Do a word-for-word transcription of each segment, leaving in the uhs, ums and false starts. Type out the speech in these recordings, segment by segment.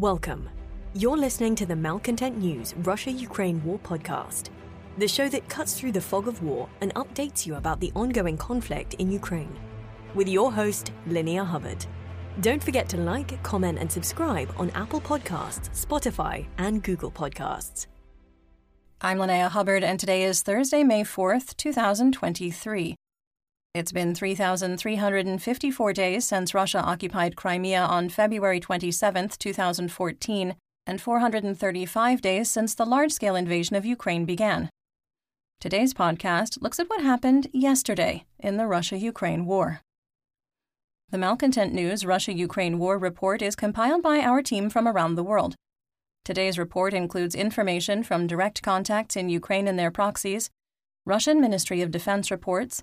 Welcome. You're listening to the Malcontent News Russia-Ukraine War Podcast, the show that cuts through the fog of war and updates you about the ongoing conflict in Ukraine, with your host, Linnea Hubbard. Don't forget to like, comment, and subscribe on Apple Podcasts, Spotify, and Google Podcasts. I'm Linnea Hubbard, and today is Thursday, May fourth, two thousand twenty-three. It's been three thousand three hundred fifty-four days since Russia occupied Crimea on February twenty-seventh, two thousand fourteen, and four hundred thirty-five days since the large-scale invasion of Ukraine began. Today's podcast looks at what happened yesterday in the Russia-Ukraine war. The Malcontent News Russia-Ukraine War Report is compiled by our team from around the world. Today's report includes information from direct contacts in Ukraine and their proxies, Russian Ministry of Defense reports,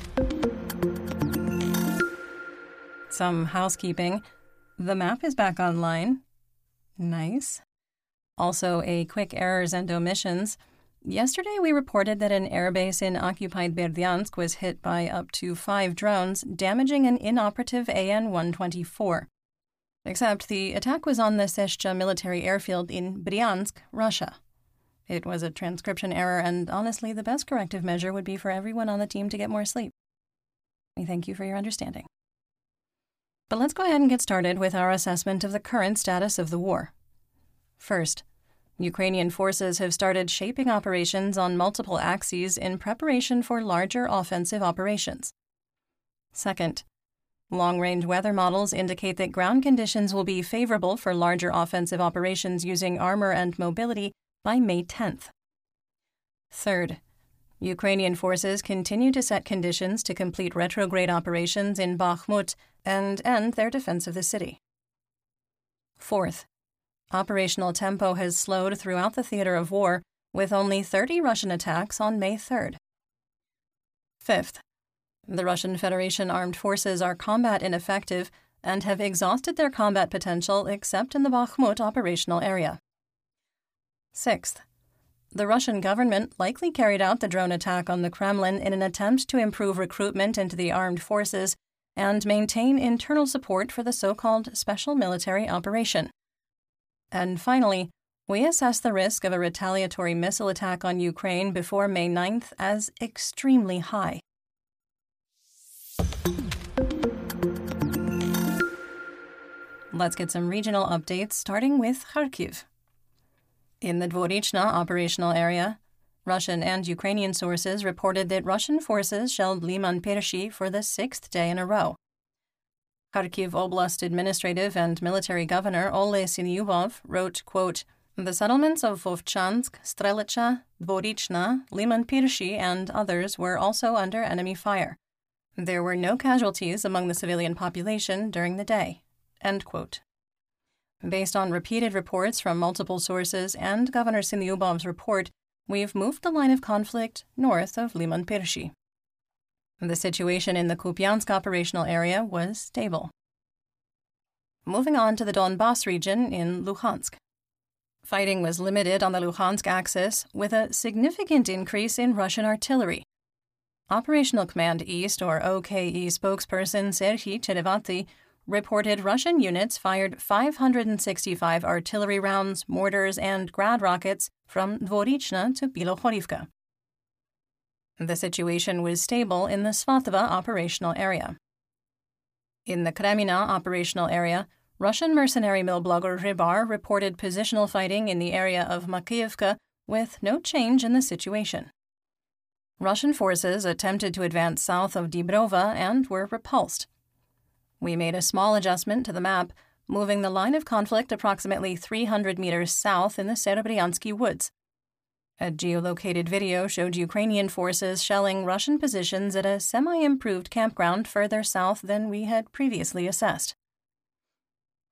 Some housekeeping. The map is back online. Nice. Also, a quick errors and omissions. Yesterday, we reported that an airbase in occupied Berdyansk was hit by up to five drones, damaging an inoperative A N one twenty-four. Except the attack was on the Seshcha military airfield in Bryansk, Russia. It was a transcription error, and honestly, the best corrective measure would be for everyone on the team to get more sleep. We thank you for your understanding. But let's go ahead and get started with our assessment of the current status of the war. First, Ukrainian forces have started shaping operations on multiple axes in preparation for larger offensive operations. Second, long-range weather models indicate that ground conditions will be favorable for larger offensive operations using armor and mobility by May tenth. Third, Ukrainian forces continue to set conditions to complete retrograde operations in Bakhmut and end their defense of the city. Fourth, operational tempo has slowed throughout the theater of war, with only thirty Russian attacks on May third. Fifth, the Russian Federation Armed Forces are combat ineffective and have exhausted their combat potential except in the Bakhmut operational area. Sixth, the Russian government likely carried out the drone attack on the Kremlin in an attempt to improve recruitment into the armed forces and maintain internal support for the so-called special military operation. And finally, we assess the risk of a retaliatory missile attack on Ukraine before May ninth as extremely high. Let's get some regional updates, starting with Kharkiv. In the Dvorichna operational area, Russian and Ukrainian sources reported that Russian forces shelled Liman-Pershi for the sixth day in a row. Kharkiv Oblast Administrative and Military Governor Ole Sinyubov wrote, quote, "The settlements of Vovchansk, Strelitsha, Dvorichna, Liman-Pershi, and others were also under enemy fire. There were no casualties among the civilian population during the day," end quote. Based on repeated reports from multiple sources and Governor Sinyubov's report, we've moved the line of conflict north of Liman-Pershi. The situation in the Kupiansk operational area was stable. Moving on to the Donbas region in Luhansk. Fighting was limited on the Luhansk axis, with a significant increase in Russian artillery. Operational Command East, or O K E, spokesperson Serhii Cherevatyi reported Russian units fired five hundred sixty-five artillery rounds, mortars, and grad rockets from Dvorichna to Bilohorivka. The situation was stable in the Svatova operational area. In the Kremina operational area, Russian mercenary mill blogger Rybar reported positional fighting in the area of Makiivka with no change in the situation. Russian forces attempted to advance south of Dibrova and were repulsed. We made a small adjustment to the map, moving the line of conflict approximately three hundred meters south in the Serebryansky woods. A geolocated video showed Ukrainian forces shelling Russian positions at a semi-improved campground further south than we had previously assessed.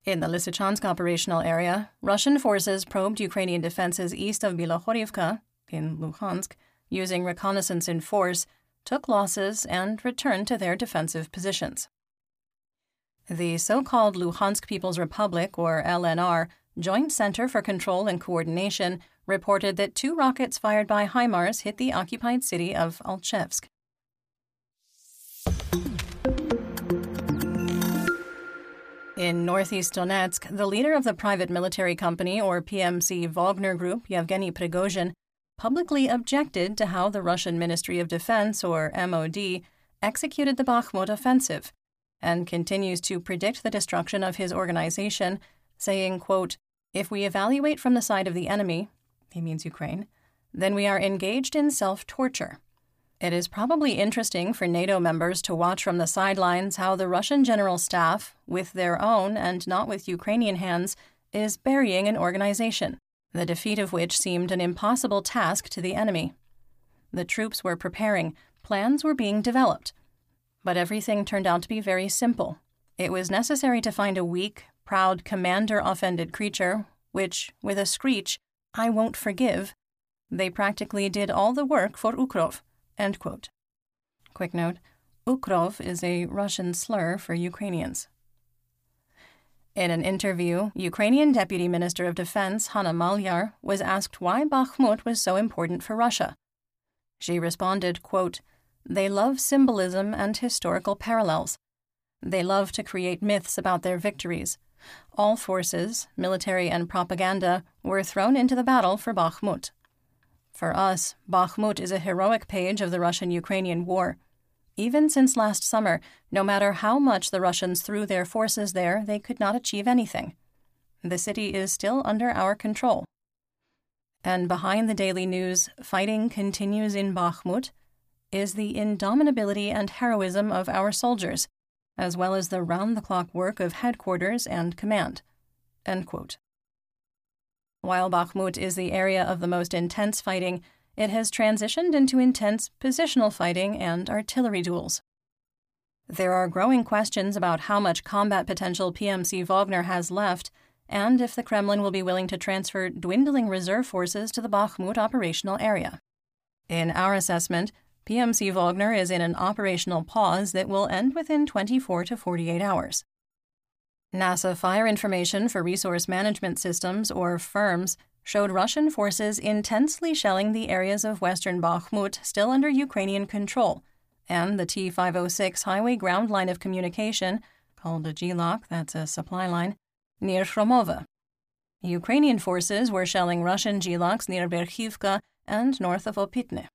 In the Lysychansk operational area, Russian forces probed Ukrainian defenses east of Bilohorivka, in Luhansk, using reconnaissance in force, took losses, and returned to their defensive positions. The so-called Luhansk People's Republic, or L N R, Joint Center for Control and Coordination reported that two rockets fired by HIMARS hit the occupied city of Alchevsk. In northeast Donetsk, the leader of the private military company, or P M C, Wagner Group, Yevgeny Prigozhin, publicly objected to how the Russian Ministry of Defense, or M O D, executed the Bakhmut offensive, and continues to predict the destruction of his organization, saying, quote, "If we evaluate from the side of the enemy," he means Ukraine, "then we are engaged in self-torture. It is probably interesting for NATO members to watch from the sidelines how the Russian general staff, with their own and not with Ukrainian hands, is burying an organization, the defeat of which seemed an impossible task to the enemy. The troops were preparing, plans were being developed, but everything turned out to be very simple. It was necessary to find a weak, proud, commander-offended creature, which, with a screech, 'I won't forgive,' they practically did all the work for Ukrov," end quote. Quick note, Ukrov is a Russian slur for Ukrainians. In an interview, Ukrainian Deputy Minister of Defense Hanna Malyar was asked why Bakhmut was so important for Russia. She responded, quote, "They love symbolism and historical parallels. They love to create myths about their victories. All forces, military and propaganda, were thrown into the battle for Bakhmut. For us, Bakhmut is a heroic page of the Russian-Ukrainian war. Even since last summer, no matter how much the Russians threw their forces there, they could not achieve anything. The city is still under our control." And behind the daily news, "Fighting continues in Bakhmut," is the indomitability and heroism of our soldiers, as well as the round-the-clock work of headquarters and command," end quote. While Bakhmut is the area of the most intense fighting, it has transitioned into intense positional fighting and artillery duels. There are growing questions about how much combat potential P M C Wagner has left and if the Kremlin will be willing to transfer dwindling reserve forces to the Bakhmut operational area. In our assessment, P M C Wagner is in an operational pause that will end within twenty-four to forty-eight hours. NASA Fire Information for Resource Management Systems, or FIRMS, showed Russian forces intensely shelling the areas of western Bakhmut still under Ukrainian control, and the T five oh six highway ground line of communication, called a G L O C, that's a supply line, near Shromovo. Ukrainian forces were shelling Russian G L O Cs near Berdyivka and north of Opitne.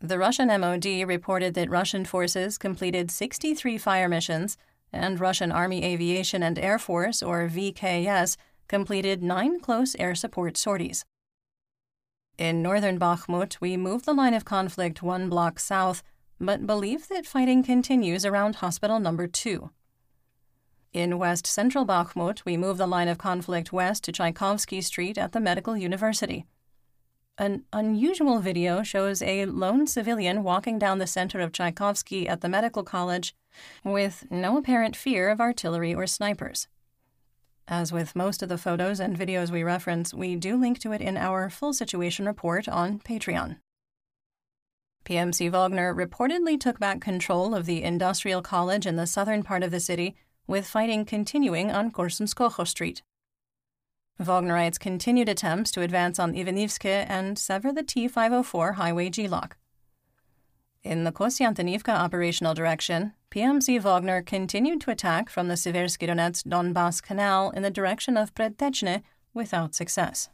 The Russian M O D reported that Russian forces completed sixty-three fire missions, and Russian Army Aviation and Air Force, or V K S, completed nine close air support sorties. In northern Bakhmut, we moved the line of conflict one block south, but believe that fighting continues around Hospital Number two. In west-central Bakhmut, we moved the line of conflict west to Tchaikovsky Street at the Medical University. An unusual video shows a lone civilian walking down the center of Tchaikovsky at the medical college with no apparent fear of artillery or snipers. As with most of the photos and videos we reference, we do link to it in our full situation report on Patreon. P M C Wagner reportedly took back control of the industrial college in the southern part of the city, with fighting continuing on Korsunskoho Street. Wagnerites continued attempts to advance on Ivanivske and sever the T five oh four highway G L O C. In the Kosyantinivka operational direction, P M C Wagner continued to attack from the Seversky Donets-Donbas Canal in the direction of Predtechne without success.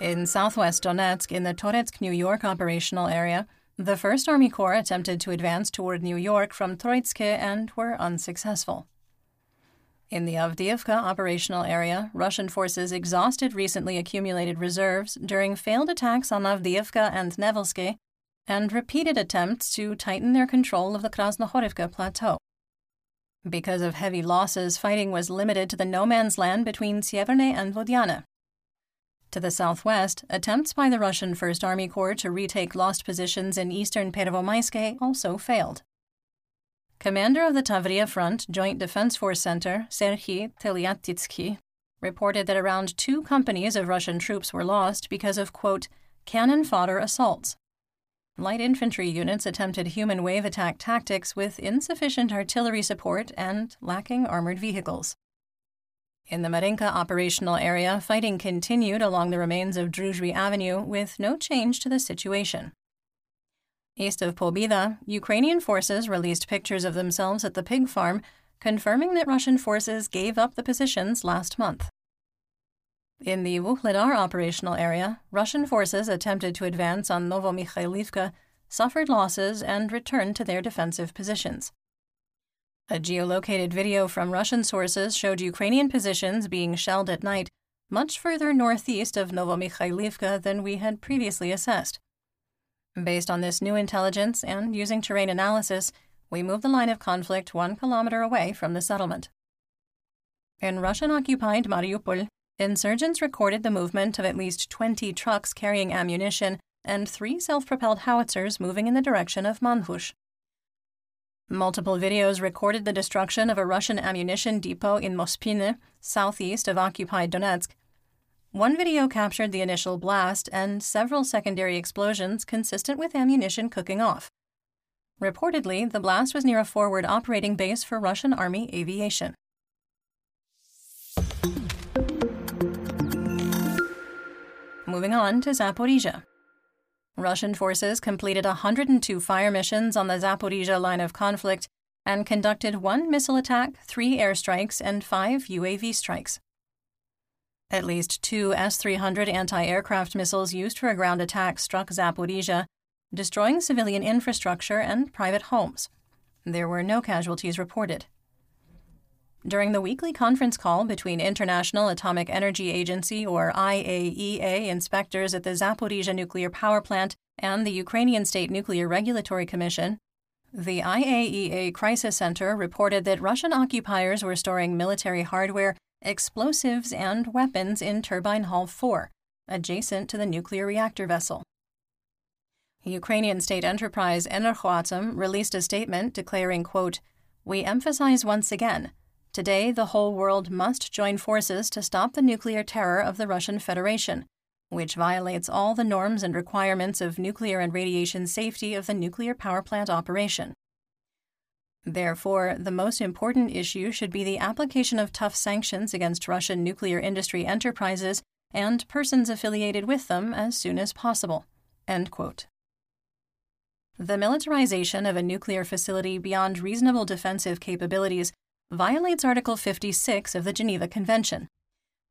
In southwest Donetsk, in the Toretsk-New York operational area, the first Army Corps attempted to advance toward New York from Troitske and were unsuccessful. In the Avdiivka operational area, Russian forces exhausted recently accumulated reserves during failed attacks on Avdiivka and Nevelske, and repeated attempts to tighten their control of the Krasnohorivka plateau. Because of heavy losses, fighting was limited to the no-man's land between Sieverne and Vodyana. To the southwest, attempts by the Russian First Army Corps to retake lost positions in eastern Pervomaiske also failed. Commander of the Tavria Front Joint Defense Force Center, Serhii Telyatitsky, reported that around two companies of Russian troops were lost because of, quote, cannon fodder assaults. Light infantry units attempted human wave attack tactics with insufficient artillery support and lacking armored vehicles. In the Marinka operational area, fighting continued along the remains of Druzhby Avenue with no change to the situation. East of Pobeda, Ukrainian forces released pictures of themselves at the pig farm, confirming that Russian forces gave up the positions last month. In the Vuhledar operational area, Russian forces attempted to advance on Novomikhailivka, suffered losses, and returned to their defensive positions. A geolocated video from Russian sources showed Ukrainian positions being shelled at night, much further northeast of Novomikhailivka than we had previously assessed. Based on this new intelligence and using terrain analysis, we moved the line of conflict one kilometer away from the settlement. In Russian-occupied Mariupol, insurgents recorded the movement of at least twenty trucks carrying ammunition and three self-propelled howitzers moving in the direction of Manhush. Multiple videos recorded the destruction of a Russian ammunition depot in Mospine, southeast of occupied Donetsk. One video captured the initial blast and several secondary explosions consistent with ammunition cooking off. Reportedly, the blast was near a forward operating base for Russian Army aviation. Moving on to Zaporizhzhia. Russian forces completed one hundred two fire missions on the Zaporizhzhia line of conflict and conducted one missile attack, three airstrikes, and five U A V strikes. At least two S three hundred anti-aircraft missiles used for a ground attack struck Zaporizhzhia, destroying civilian infrastructure and private homes. There were no casualties reported. During the weekly conference call between International Atomic Energy Agency, or I A E A, inspectors at the Zaporizhzhia nuclear power plant and the Ukrainian State Nuclear Regulatory Commission, the I A E A Crisis Center reported that Russian occupiers were storing military hardware, explosives, and weapons in Turbine Hall four, adjacent to the nuclear reactor vessel. Ukrainian state enterprise Energoatom released a statement declaring, quote, "We emphasize once again, today, the whole world must join forces to stop the nuclear terror of the Russian Federation, which violates all the norms and requirements of nuclear and radiation safety of the nuclear power plant operation. Therefore, the most important issue should be the application of tough sanctions against Russian nuclear industry enterprises and persons affiliated with them as soon as possible." End quote. The militarization of a nuclear facility beyond reasonable defensive capabilities violates Article fifty-six of the Geneva Convention.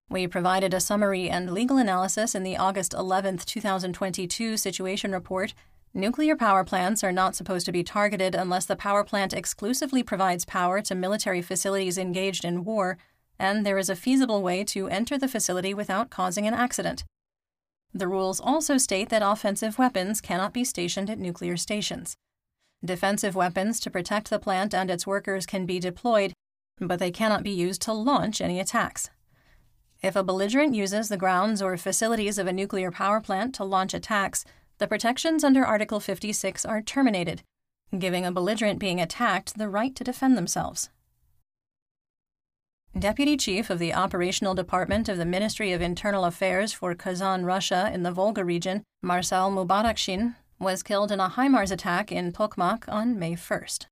We provided a summary and legal analysis in the August eleventh, twenty twenty-two Situation Report. Nuclear power plants are not supposed to be targeted unless the power plant exclusively provides power to military facilities engaged in war, and there is a feasible way to enter the facility without causing an accident. The rules also state that offensive weapons cannot be stationed at nuclear stations. Defensive weapons to protect the plant and its workers can be deployed, but they cannot be used to launch any attacks. If a belligerent uses the grounds or facilities of a nuclear power plant to launch attacks, the protections under Article fifty-six are terminated, giving a belligerent being attacked the right to defend themselves. Deputy Chief of the Operational Department of the Ministry of Internal Affairs for Kazan, Russia, in the Volga region, Marcel Mubarakshin, was killed in a HIMARS attack in Tokmak on May first.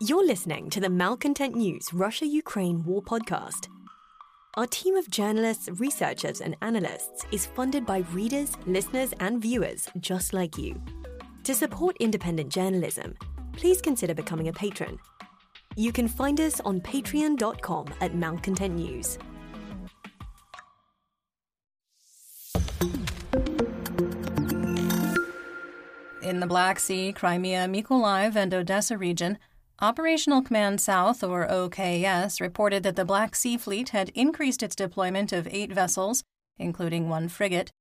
You're listening to the Malcontent News Russia-Ukraine War Podcast. Our team of journalists, researchers, and analysts is funded by readers, listeners, and viewers just like you. To support independent journalism, please consider becoming a patron. You can find us on patreon dot com at Malcontent News. In the Black Sea, Crimea, Mykolaiv, and Odessa region, Operational Command South, or O K S, reported that the Black Sea Fleet had increased its deployment of eight vessels, including one frigate,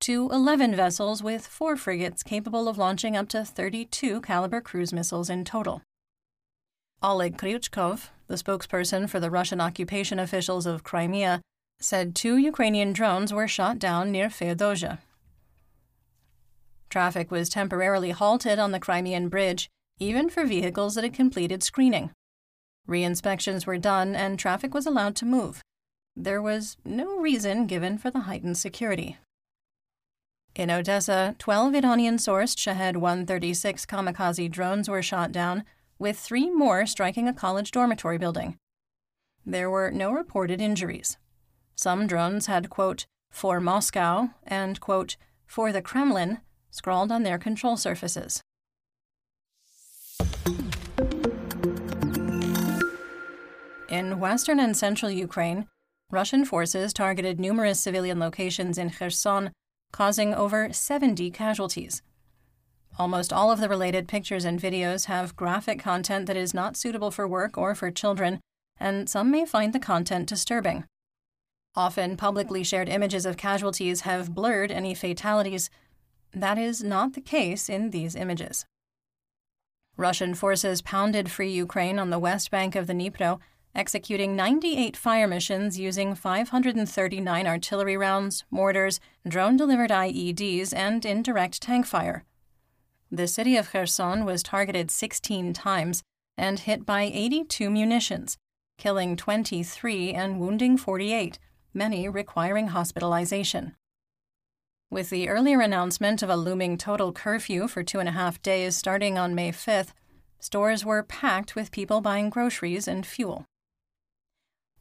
to eleven vessels with four frigates capable of launching up to thirty-two caliber cruise missiles in total. Oleg Kryuchkov, the spokesperson for the Russian occupation officials of Crimea, said two Ukrainian drones were shot down near Feodosia. Traffic was temporarily halted on the Crimean Bridge even for vehicles that had completed screening. Re-inspections were done and traffic was allowed to move. There was no reason given for the heightened security. In Odessa, twelve Iranian-sourced Shahed one thirty-six kamikaze drones were shot down, with three more striking a college dormitory building. There were no reported injuries. Some drones had, quote, "for Moscow" and, quote, "for the Kremlin" scrawled on their control surfaces. In western and central Ukraine, Russian forces targeted numerous civilian locations in Kherson, causing over seventy casualties. Almost all of the related pictures and videos have graphic content that is not suitable for work or for children, and some may find the content disturbing. Often publicly shared images of casualties have blurred any fatalities. That is not the case in these images. Russian forces pounded free Ukraine on the west bank of the Dnipro, executing ninety-eight fire missions using five hundred thirty-nine artillery rounds, mortars, drone-delivered I E Ds, and indirect tank fire. The city of Kherson was targeted sixteen times and hit by eighty-two munitions, killing twenty-three and wounding forty-eight, many requiring hospitalization. With the earlier announcement of a looming total curfew for two and a half days starting on May fifth, stores were packed with people buying groceries and fuel.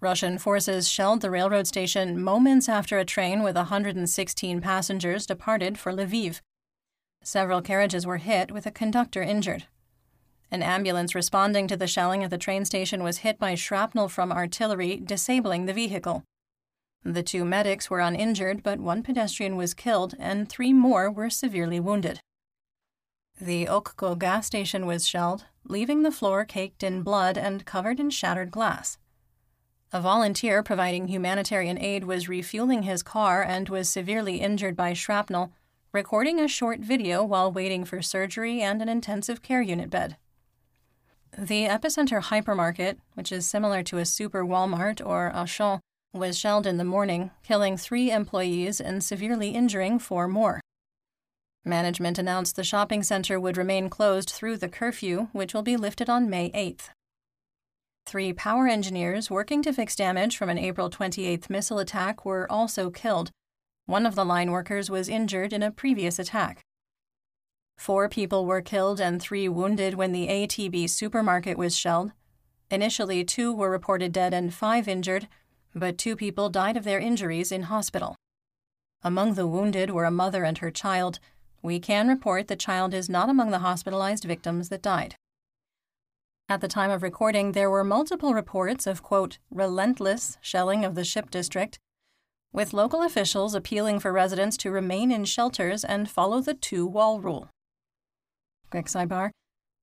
Russian forces shelled the railroad station moments after a train with one hundred sixteen passengers departed for Lviv. Several carriages were hit, with a conductor injured. An ambulance responding to the shelling at the train station was hit by shrapnel from artillery, disabling the vehicle. The two medics were uninjured, but one pedestrian was killed and three more were severely wounded. The Okhko gas station was shelled, leaving the floor caked in blood and covered in shattered glass. A volunteer providing humanitarian aid was refueling his car and was severely injured by shrapnel, recording a short video while waiting for surgery and an intensive care unit bed. The Epicenter hypermarket, which is similar to a Super Walmart or Auchan, was shelled in the morning, killing three employees and severely injuring four more. Management announced the shopping center would remain closed through the curfew, which will be lifted on May eighth. Three power engineers working to fix damage from an April twenty-eighth missile attack were also killed. One of the line workers was injured in a previous attack. Four people were killed and three wounded when the A T B supermarket was shelled. Initially, two were reported dead and five injured, but two people died of their injuries in hospital. Among the wounded were a mother and her child. We can report the child is not among the hospitalized victims that died. At the time of recording, there were multiple reports of, quote, relentless shelling of the ship district, with local officials appealing for residents to remain in shelters and follow the two-wall rule. Quick sidebar.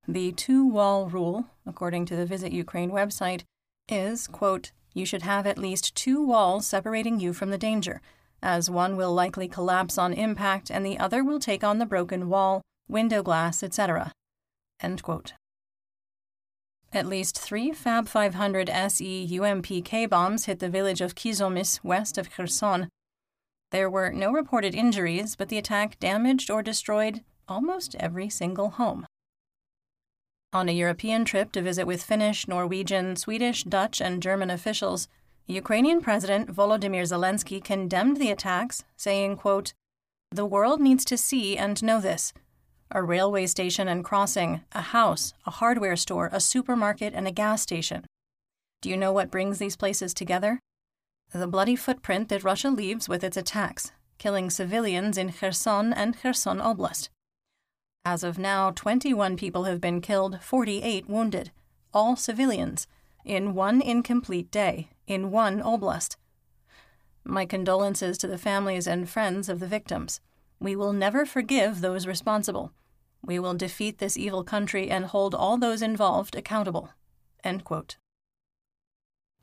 The two-wall rule, according to the Visit Ukraine website, is, quote, you should have at least two walls separating you from the danger, as one will likely collapse on impact and the other will take on the broken wall, window glass, et cetera, end quote. At least three Fab five hundred S E U M P K bombs hit the village of Kizomis, west of Kherson. There were no reported injuries, but the attack damaged or destroyed almost every single home. On a European trip to visit with Finnish, Norwegian, Swedish, Dutch, and German officials, Ukrainian President Volodymyr Zelensky condemned the attacks, saying, quote, the world needs to see and know this. A railway station and crossing, a house, a hardware store, a supermarket, and a gas station. Do you know what brings these places together? The bloody footprint that Russia leaves with its attacks, killing civilians in Kherson and Kherson Oblast. As of now, twenty-one people have been killed, forty-eight wounded, all civilians, in one incomplete day, in one oblast. My condolences to the families and friends of the victims. We will never forgive those responsible. We will defeat this evil country and hold all those involved accountable. End quote.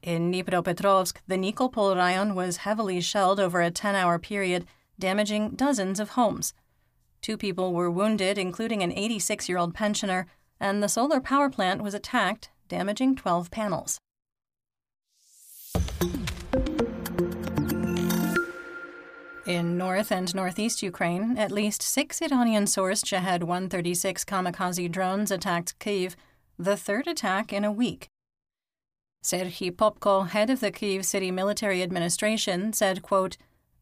In Dnipropetrovsk, the Nikopol Rayon was heavily shelled over a ten-hour period, damaging dozens of homes. Two people were wounded, including an eighty-six-year-old pensioner, and the solar power plant was attacked, damaging twelve panels. In north and northeast Ukraine, at least six Iranian-sourced Shahed one thirty-six kamikaze drones attacked Kyiv, the third attack in a week. Serhii Popko, head of the Kyiv City Military Administration, said, quote,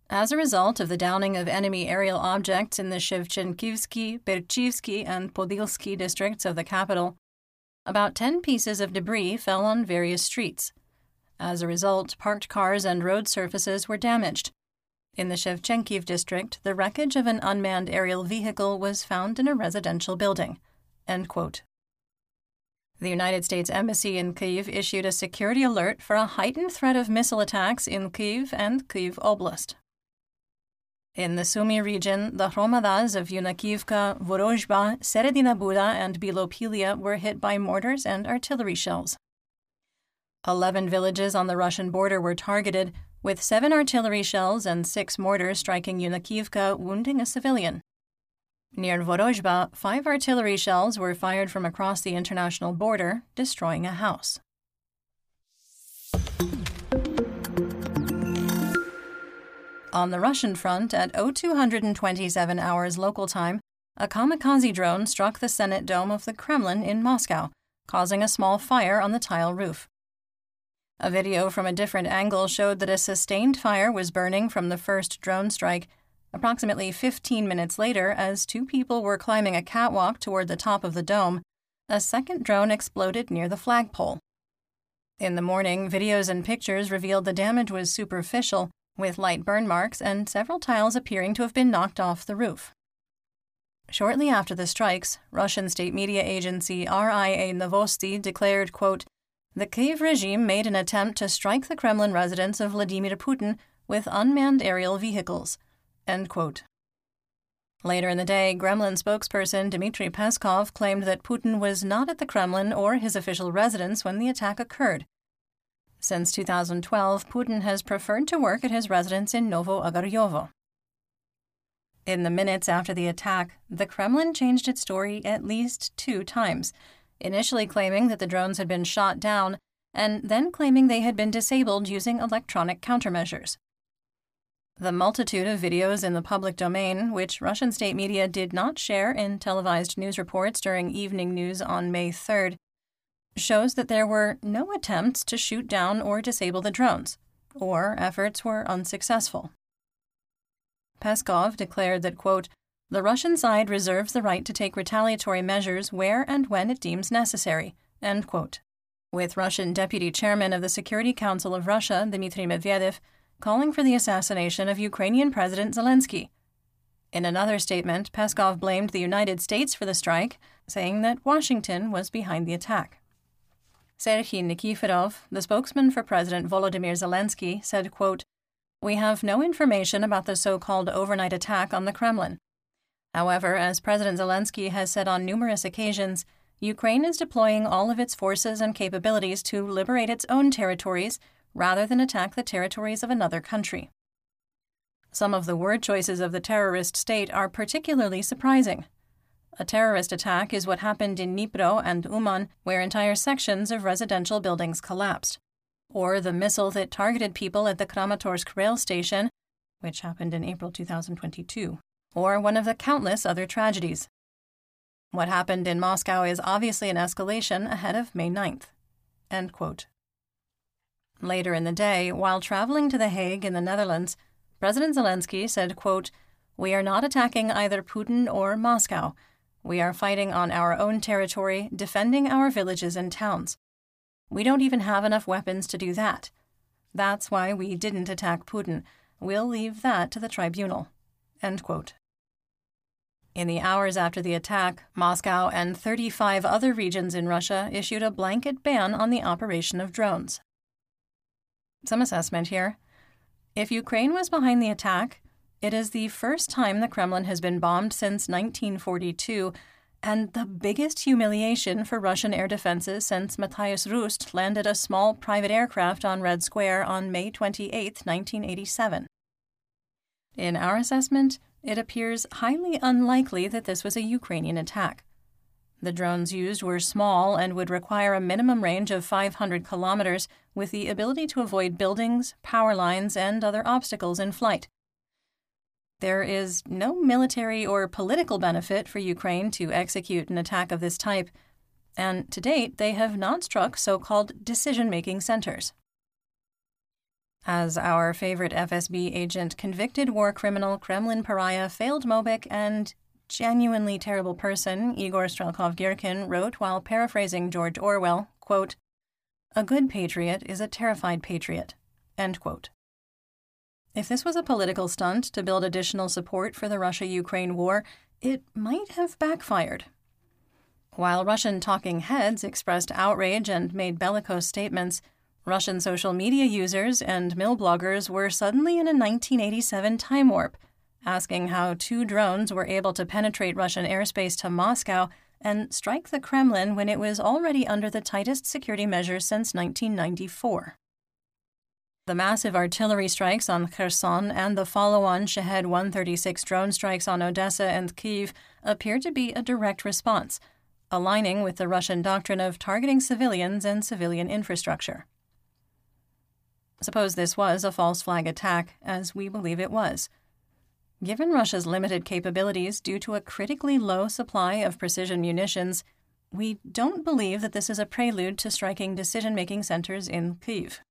"As a result of the downing of enemy aerial objects in the Shevchenkivsky, Berchivsky, and Podilsky districts of the capital, about ten pieces of debris fell on various streets. As a result, parked cars and road surfaces were damaged. In the Shevchenkiv district, the wreckage of an unmanned aerial vehicle was found in a residential building." End quote. The United States Embassy in Kyiv issued a security alert for a heightened threat of missile attacks in Kyiv and Kyiv Oblast. In the Sumy region, the Hromadas of Yunakiivka, Vorozhba, Seredinabuda, and Bilopilia were hit by mortars and artillery shells. Eleven villages on the Russian border were targeted, with seven artillery shells and six mortars striking Yunakiivka, wounding a civilian. Near Vorozhba, five artillery shells were fired from across the international border, destroying a house. On the Russian front, at oh two twenty-seven hours local time, a kamikaze drone struck the Senate Dome of the Kremlin in Moscow, causing a small fire on the tile roof. A video from a different angle showed that a sustained fire was burning from the first drone strike. Approximately fifteen minutes later, as two people were climbing a catwalk toward the top of the dome, a second drone exploded near the flagpole. In the morning, videos and pictures revealed the damage was superficial, with light burn marks and several tiles appearing to have been knocked off the roof. Shortly after the strikes, Russian state media agency R I A Novosti declared, quote, "The Kyiv regime made an attempt to strike the Kremlin residence of Vladimir Putin with unmanned aerial vehicles." End quote. Later in the day, Kremlin spokesperson Dmitry Peskov claimed that Putin was not at the Kremlin or his official residence when the attack occurred. Since two thousand twelve, Putin has preferred to work at his residence in Novo-Agoryovo. In the minutes after the attack, the Kremlin changed its story at least two times, initially claiming that the drones had been shot down, and then claiming they had been disabled using electronic countermeasures. The multitude of videos in the public domain, which Russian state media did not share in televised news reports during evening news on May third, shows that there were no attempts to shoot down or disable the drones, or efforts were unsuccessful. Peskov declared that, quote, "The Russian side reserves the right to take retaliatory measures where and when it deems necessary," end quote, with Russian Deputy Chairman of the Security Council of Russia, Dmitry Medvedev, calling for the assassination of Ukrainian President Zelensky. In another statement, Peskov blamed the United States for the strike, saying that Washington was behind the attack. Serhiy Nikiforov, the spokesman for President Volodymyr Zelensky, said, quote, "We have no information about the so-called overnight attack on the Kremlin. However, as President Zelensky has said on numerous occasions, Ukraine is deploying all of its forces and capabilities to liberate its own territories rather than attack the territories of another country." Some of the word choices of the terrorist state are particularly surprising. A terrorist attack is what happened in Dnipro and Uman, where entire sections of residential buildings collapsed, or the missile that targeted people at the Kramatorsk rail station, which happened in April two thousand twenty-two. Or one of the countless other tragedies. What happened in Moscow is obviously an escalation ahead of May ninth. End quote. Later in the day, while traveling to The Hague in the Netherlands, President Zelensky said, quote, "We are not attacking either Putin or Moscow. We are fighting on our own territory, defending our villages and towns. We don't even have enough weapons to do that. That's why we didn't attack Putin. We'll leave that to the tribunal." End quote. In the hours after the attack, Moscow and thirty-five other regions in Russia issued a blanket ban on the operation of drones. Some assessment here. If Ukraine was behind the attack, it is the first time the Kremlin has been bombed since nineteen forty-two, and the biggest humiliation for Russian air defenses since Matthias Rust landed a small private aircraft on Red Square on May twenty-eighth, nineteen eighty-seven. In our assessment, it appears highly unlikely that this was a Ukrainian attack. The drones used were small and would require a minimum range of five hundred kilometers with the ability to avoid buildings, power lines, and other obstacles in flight. There is no military or political benefit for Ukraine to execute an attack of this type, and to date they have not struck so-called decision-making centers. As our favorite F S B agent, convicted war criminal, Kremlin pariah, failed Mobik, and genuinely terrible person Igor Strelkov-Girkin wrote while paraphrasing George Orwell, quote, "A good patriot is a terrified patriot," end quote. If this was a political stunt to build additional support for the Russia-Ukraine war, it might have backfired. While Russian talking heads expressed outrage and made bellicose statements, Russian social media users and mill bloggers were suddenly in a nineteen eighty-seven time warp, asking how two drones were able to penetrate Russian airspace to Moscow and strike the Kremlin when it was already under the tightest security measures since nineteen ninety-four. The massive artillery strikes on Kherson and the follow-on Shahed one thirty-six drone strikes on Odessa and Kyiv appear to be a direct response, aligning with the Russian doctrine of targeting civilians and civilian infrastructure. Suppose this was a false flag attack, as we believe it was. Given Russia's limited capabilities due to a critically low supply of precision munitions, we don't believe that this is a prelude to striking decision-making centers in Kyiv.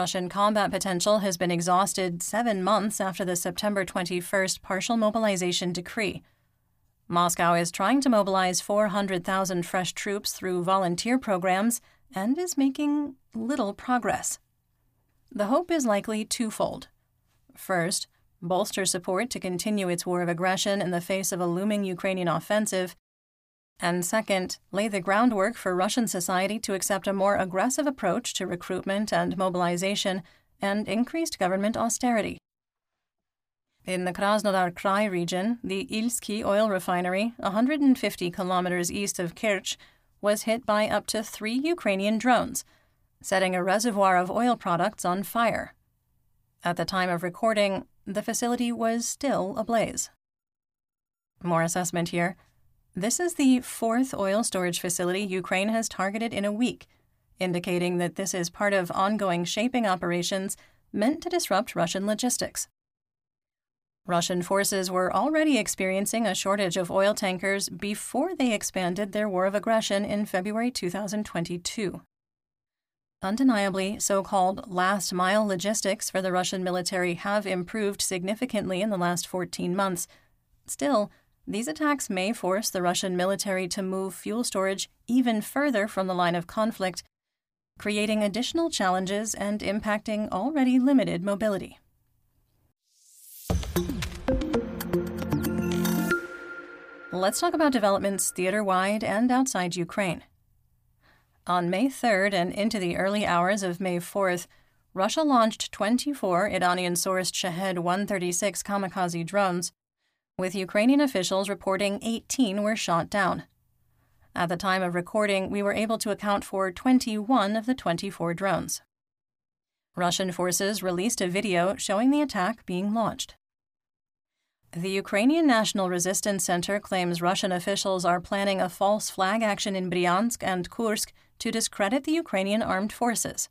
Russian combat potential has been exhausted seven months after the September twenty-first partial mobilization decree. Moscow is trying to mobilize four hundred thousand fresh troops through volunteer programs and is making little progress. The hope is likely twofold. First, bolster support to continue its war of aggression in the face of a looming Ukrainian offensive, and second, lay the groundwork for Russian society to accept a more aggressive approach to recruitment and mobilization and increased government austerity. In the Krasnodar Krai region, the Ilsky oil refinery, one hundred fifty kilometers east of Kerch, was hit by up to three Ukrainian drones, setting a reservoir of oil products on fire. At the time of recording, the facility was still ablaze. More assessment here. This is the fourth oil storage facility Ukraine has targeted in a week, indicating that this is part of ongoing shaping operations meant to disrupt Russian logistics. Russian forces were already experiencing a shortage of oil tankers before they expanded their war of aggression in February two thousand twenty-two. Undeniably, so-called last-mile logistics for the Russian military have improved significantly in the last fourteen months. Still, these attacks may force the Russian military to move fuel storage even further from the line of conflict, creating additional challenges and impacting already limited mobility. Let's talk about developments theater-wide and outside Ukraine. On May third and into the early hours of May fourth, Russia launched twenty-four Iranian-sourced Shahed one thirty-six kamikaze drones, with Ukrainian officials reporting eighteen were shot down. At the time of recording, we were able to account for twenty-one of the twenty-four drones. Russian forces released a video showing the attack being launched. The Ukrainian National Resistance Center claims Russian officials are planning a false flag action in Bryansk and Kursk to discredit the Ukrainian armed forces.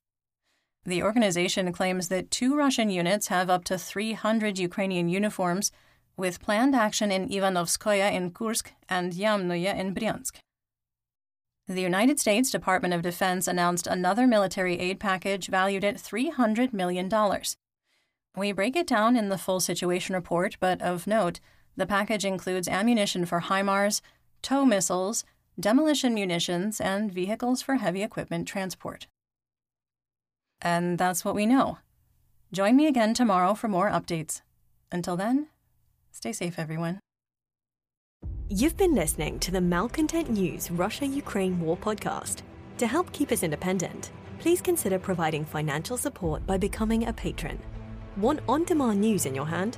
The organization claims that two Russian units have up to three hundred Ukrainian uniforms, with planned action in Ivanovskoye in Kursk and Yamnoye in Bryansk. The United States Department of Defense announced another military aid package valued at three hundred million dollars. We break it down in the full situation report, but of note, the package includes ammunition for HIMARS, tow missiles, demolition munitions, and vehicles for heavy equipment transport. And that's what we know. Join me again tomorrow for more updates. Until then, stay safe, everyone. You've been listening to the Malcontent News Russia-Ukraine War Podcast. To help keep us independent, please consider providing financial support by becoming a patron. Want on-demand news in your hand?